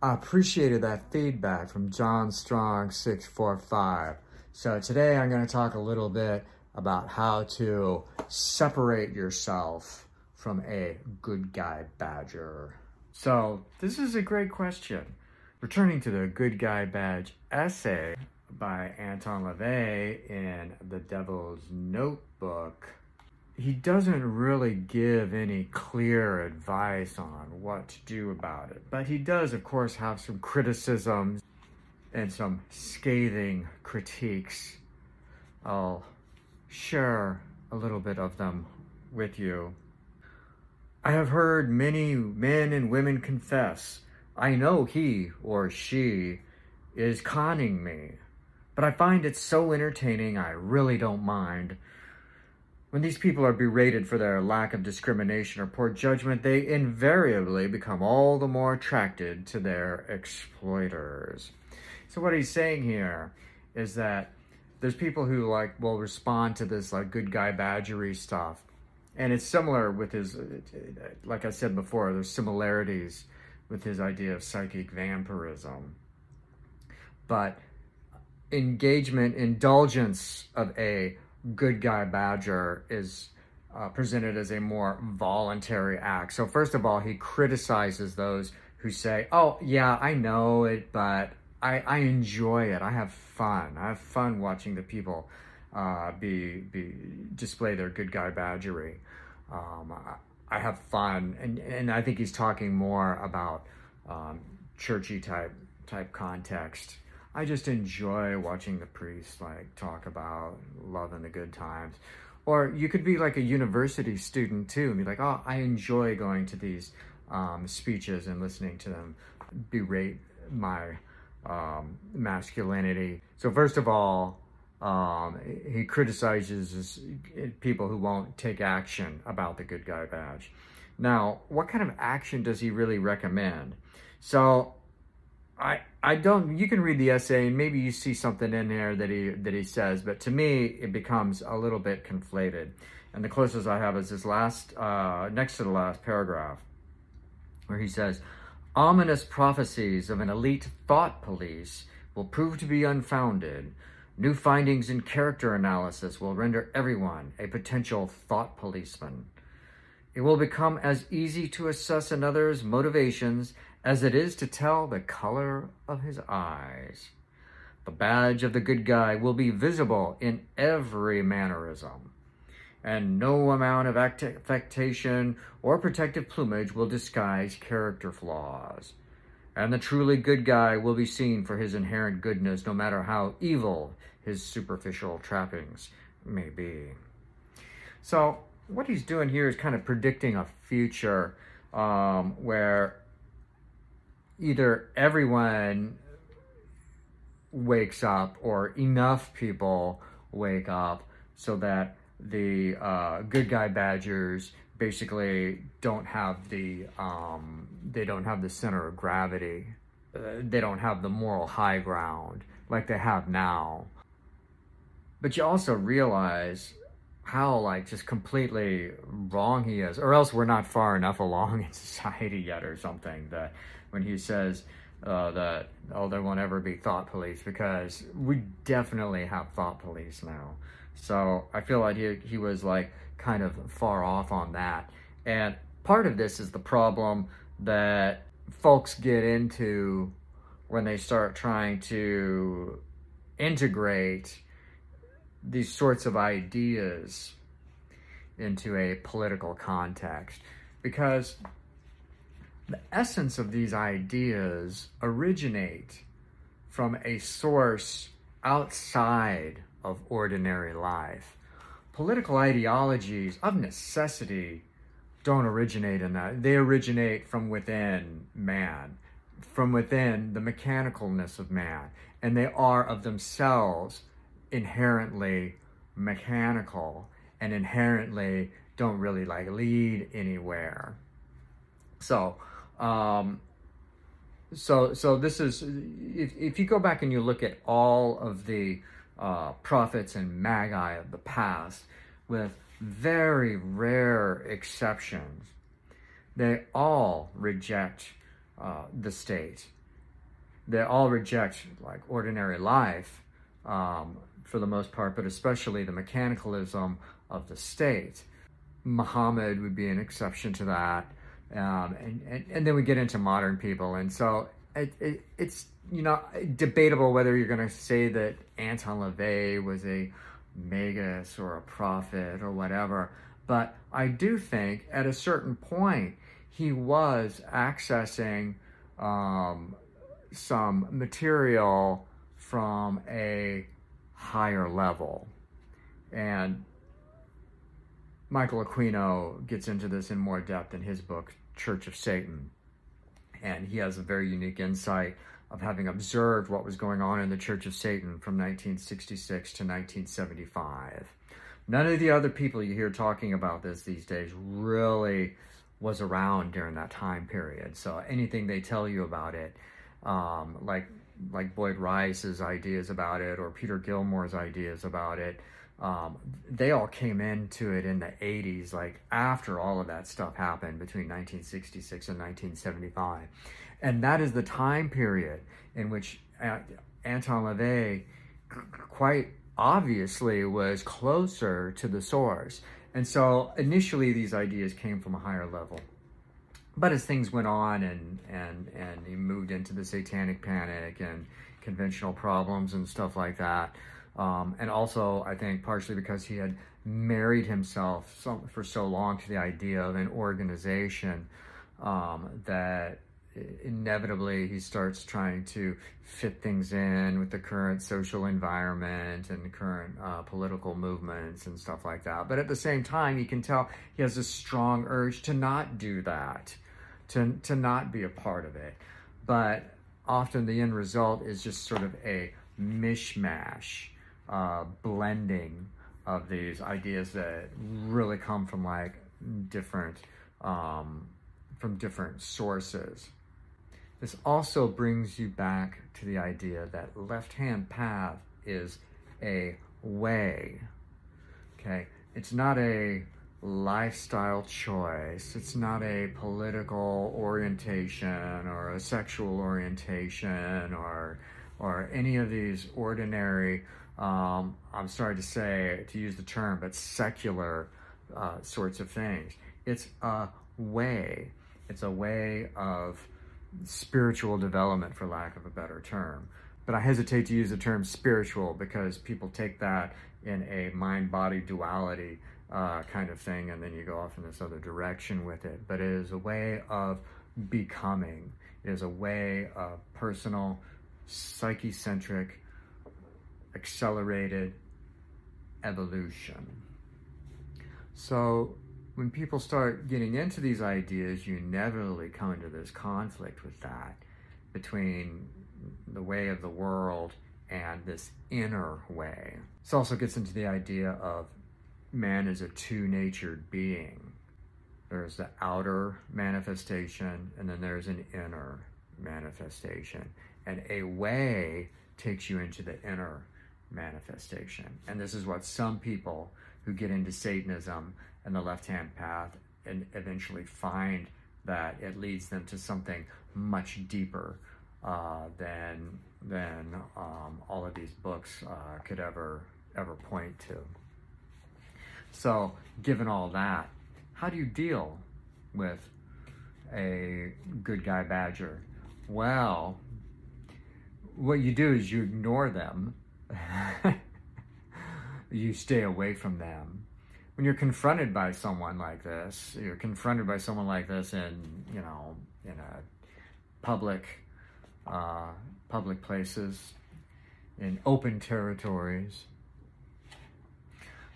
I appreciated that feedback from John Strong 645. So today I'm going to talk a little bit about how to separate yourself from a good guy badger. So this is a great question. Returning to the Good Guy Badge essay by Anton LaVey in The Devil's Notebook, he doesn't really give any clear advice on what to do about it. But he does, of course, have some criticisms and some scathing critiques. I'll share a little bit of them with you. I have heard many men and women confess, I know he or she is conning me, but I find it so entertaining I really don't mind. When these people are berated for their lack of discrimination or poor judgment, they invariably become all the more attracted to their exploiters. So what he's saying here is that there's people who will respond to this good guy badgery stuff. And it's similar with his, like I said before, there's similarities with his idea of psychic vampirism. But engagement, indulgence of a good guy badger is presented as a more voluntary act. So first of all, he criticizes those who say, oh yeah, I know it, but I enjoy it. I have fun. I have fun watching the people display their good guy badgery. I have fun. And I think he's talking more about churchy type context. I just enjoy watching the priests talk about love and the good times. Or you could be like a university student too and be like, oh, I enjoy going to these speeches and listening to them berate my masculinity. So first of all, he criticizes people who won't take action about the good guy badge. Now, what kind of action does he really recommend? So I don't, you can read the essay and maybe you see something in there that he says, but to me, it becomes a little bit conflated. And the closest I have is this next to the last paragraph, where he says, ominous prophecies of an elite thought police will prove to be unfounded. New findings in character analysis will render everyone a potential thought policeman. It will become as easy to assess another's motivations as it is to tell the color of his eyes. The badge of the good guy will be visible in every mannerism, and no amount of affectation or protective plumage will disguise character flaws. And the truly good guy will be seen for his inherent goodness, no matter how evil his superficial trappings may be. So what he's doing here is kind of predicting a future where either everyone wakes up or enough people wake up so that the good guy badgers basically don't have the they don't have the center of gravity. They don't have the moral high ground like they have now. But you also realize how just completely wrong he is, or else we're not far enough along in society yet or something, that when he says that, oh, there won't ever be thought police, because we definitely have thought police now. So I feel like he was kind of far off on that. And part of this is the problem that folks get into when they start trying to integrate these sorts of ideas into a political context, because the essence of these ideas originate from a source outside of ordinary life. Political ideologies of necessity don't originate in that. They originate from within man, from within the mechanicalness of man, and they are of themselves inherently mechanical and inherently don't really lead anywhere. So this is, if you go back and you look at all of the prophets and magi of the past, with very rare exceptions, they all reject the state. they all reject like ordinary life for the most part, but especially the mechanicalism of the state. Muhammad would be an exception to that. And then we get into modern people. And so it's, you know, debatable whether you're going to say that Anton LaVey was a magus or a prophet or whatever. But I do think at a certain point, he was accessing some material from a higher level. And Michael Aquino gets into this in more depth in his book, Church of Satan. And he has a very unique insight of having observed what was going on in the Church of Satan from 1966 to 1975. None of the other people you hear talking about this these days really was around during that time period. So anything they tell you about it, like Boyd Rice's ideas about it or Peter Gilmore's ideas about it, they all came into it in the 80s, like after all of that stuff happened between 1966 and 1975. And that is the time period in which Anton LaVey quite obviously was closer to the source. And so initially these ideas came from a higher level. But as things went on and he moved into the Satanic Panic and conventional problems and stuff like that, and also, I think, partially because he had married himself for so long to the idea of an organization that inevitably he starts trying to fit things in with the current social environment and the current political movements and stuff like that. But at the same time, you can tell he has a strong urge to not do that, to not be a part of it. But often the end result is just sort of a mishmash. Blending of these ideas that really come from like different sources. This also brings you back to the idea that left-hand path is a way. Okay, it's not a lifestyle choice. It's not a political orientation or a sexual orientation or any of these ordinary. I'm sorry to say, to use the term, but secular sorts of things. It's a way. It's a way of spiritual development, for lack of a better term. But I hesitate to use the term spiritual because people take that in a mind-body duality kind of thing, and then you go off in this other direction with it. But it is a way of becoming. It is a way of personal, psyche-centric, accelerated evolution. So when people start getting into these ideas, you inevitably come into this conflict with that between the way of the world and this inner way. This also gets into the idea of man is a two-natured being. There's the outer manifestation, and then there's an inner manifestation. And a way takes you into the inner manifestation. And this is what some people who get into Satanism and the left-hand path and eventually find that it leads them to something much deeper than all of these books could ever point to. So given all that, how do you deal with a good guy badger? Well, what you do is you ignore them. You stay away from them. When you're confronted by someone like this, in, you know, in a public places, in open territories.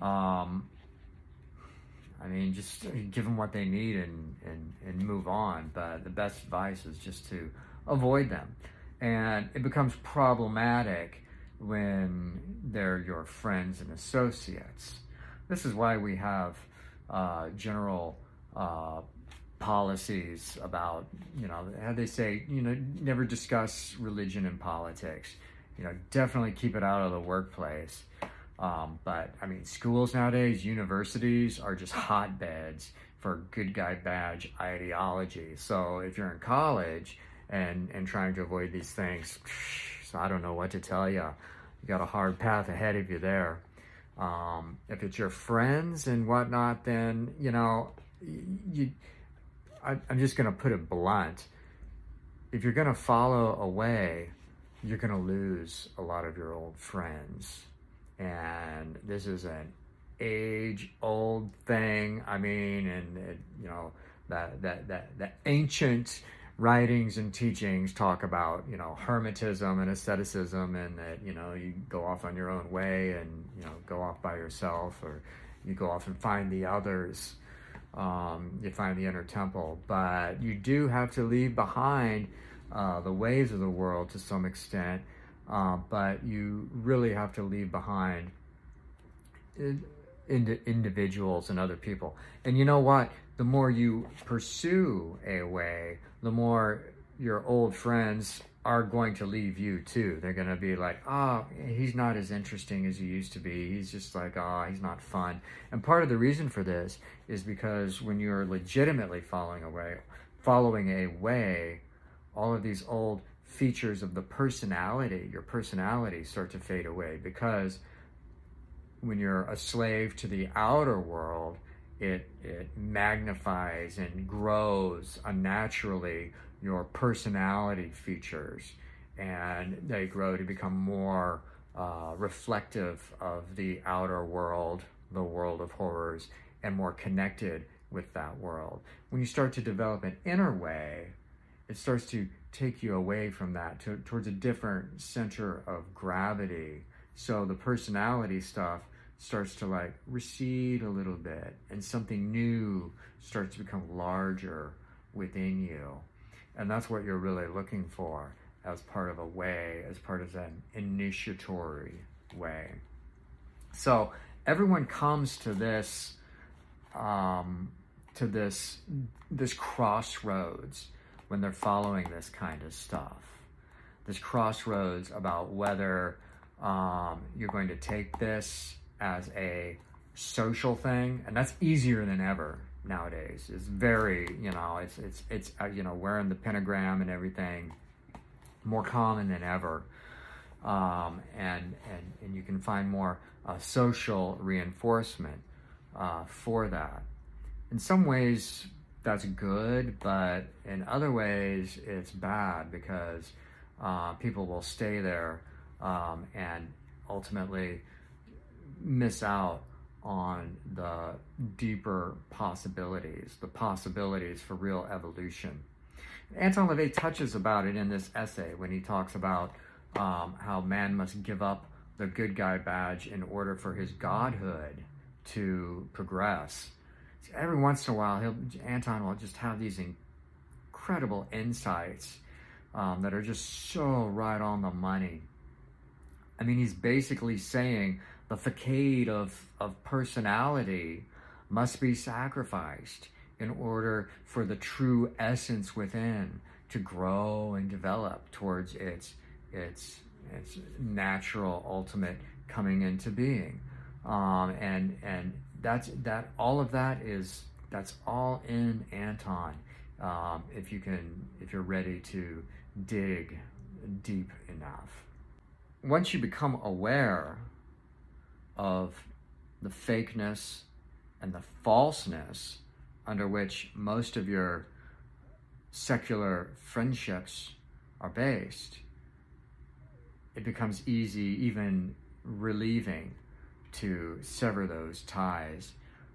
I mean, just give them what they need and move on. But the best advice is just to avoid them. And it becomes problematic when they're your friends and associates. This is why we have general policies about, you know, how they say, you know, never discuss religion and politics. You know, definitely keep it out of the workplace. But I mean, schools nowadays, universities are just hotbeds for good guy badge ideology. So if you're in college and trying to avoid these things, so I don't know what to tell you. You got a hard path ahead of you there. If it's your friends and whatnot, then, you know, I'm just going to put it blunt. If you're going to follow a way, you're going to lose a lot of your old friends. And this is an age-old thing. I mean, and it, you know, the ancient writings and teachings talk about, you know, hermetism and asceticism, and that, you know, you go off on your own way and, you know, go off by yourself, or you go off and find the others. You find the inner temple, but you do have to leave behind the ways of the world to some extent, but you really have to leave behind individuals and other people. And you know what? The more you pursue a way, the more your old friends are going to leave you too. They're going to be like, oh, he's not as interesting as he used to be. He's just like, oh, he's not fun. And part of the reason for this is because when you're legitimately following a way, all of these old features of the personality, your personality, start to fade away. Because when you're a slave to the outer world, it magnifies and grows unnaturally your personality features, and they grow to become more reflective of the outer world, the world of horrors, and more connected with that world. When you start to develop an inner way, it starts to take you away from that towards a different center of gravity. So the personality stuff starts to like recede a little bit, and something new starts to become larger within you. And that's what you're really looking for as part of a way, as part of an initiatory way. So everyone comes to this crossroads when they're following this kind of stuff. This crossroads about whether you're going to take this as a social thing, and that's easier than ever nowadays. It's very, you know, it's you know, wearing the pentagram and everything, more common than ever, and you can find more social reinforcement for that. In some ways that's good, but in other ways it's bad, because people will stay there and ultimately miss out on the deeper possibilities, the possibilities for real evolution. Anton LaVey touches about it in this essay when he talks about how man must give up the good guy badge in order for his godhood to progress. So every once in a while, Anton will just have these incredible insights that are just so right on the money. I mean, he's basically saying the facade of personality must be sacrificed in order for the true essence within to grow and develop towards its natural ultimate coming into being. And that's all in Anton. If you're ready to dig deep enough. Once you become aware of the fakeness and the falseness under which most of your secular friendships are based, it becomes easy, even relieving, to sever those ties.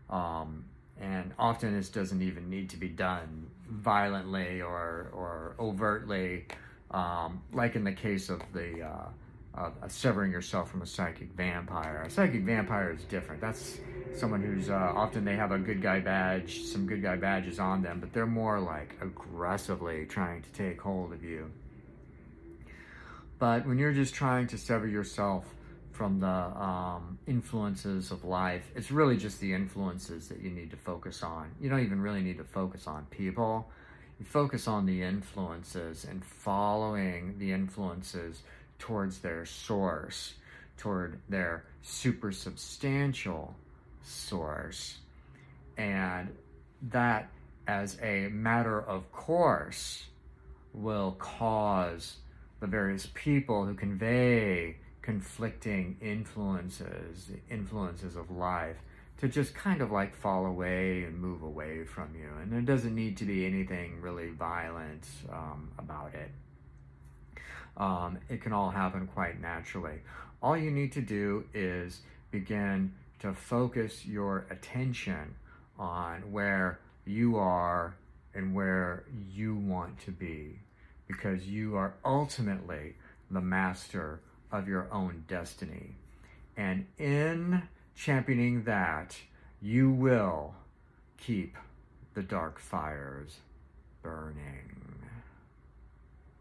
And often this doesn't even need to be done violently or overtly, like in the case of the severing yourself from a psychic vampire. A psychic vampire is different. That's someone who's often they have a good guy badge, some good guy badges on them, but they're more like aggressively trying to take hold of you. But when you're just trying to sever yourself from the influences of life, it's really just the influences that you need to focus on. You don't even really need to focus on people. You focus on the influences and following the influences towards their source, toward their supersubstantial source. And that, as a matter of course, will cause the various people who convey conflicting influences, the influences of life, to just kind of like fall away and move away from you. And there doesn't need to be anything really violent about it. It can all happen quite naturally. All you need to do is begin to focus your attention on where you are and where you want to be, because you are ultimately the master of your own destiny. And in championing that, you will keep the dark fires burning.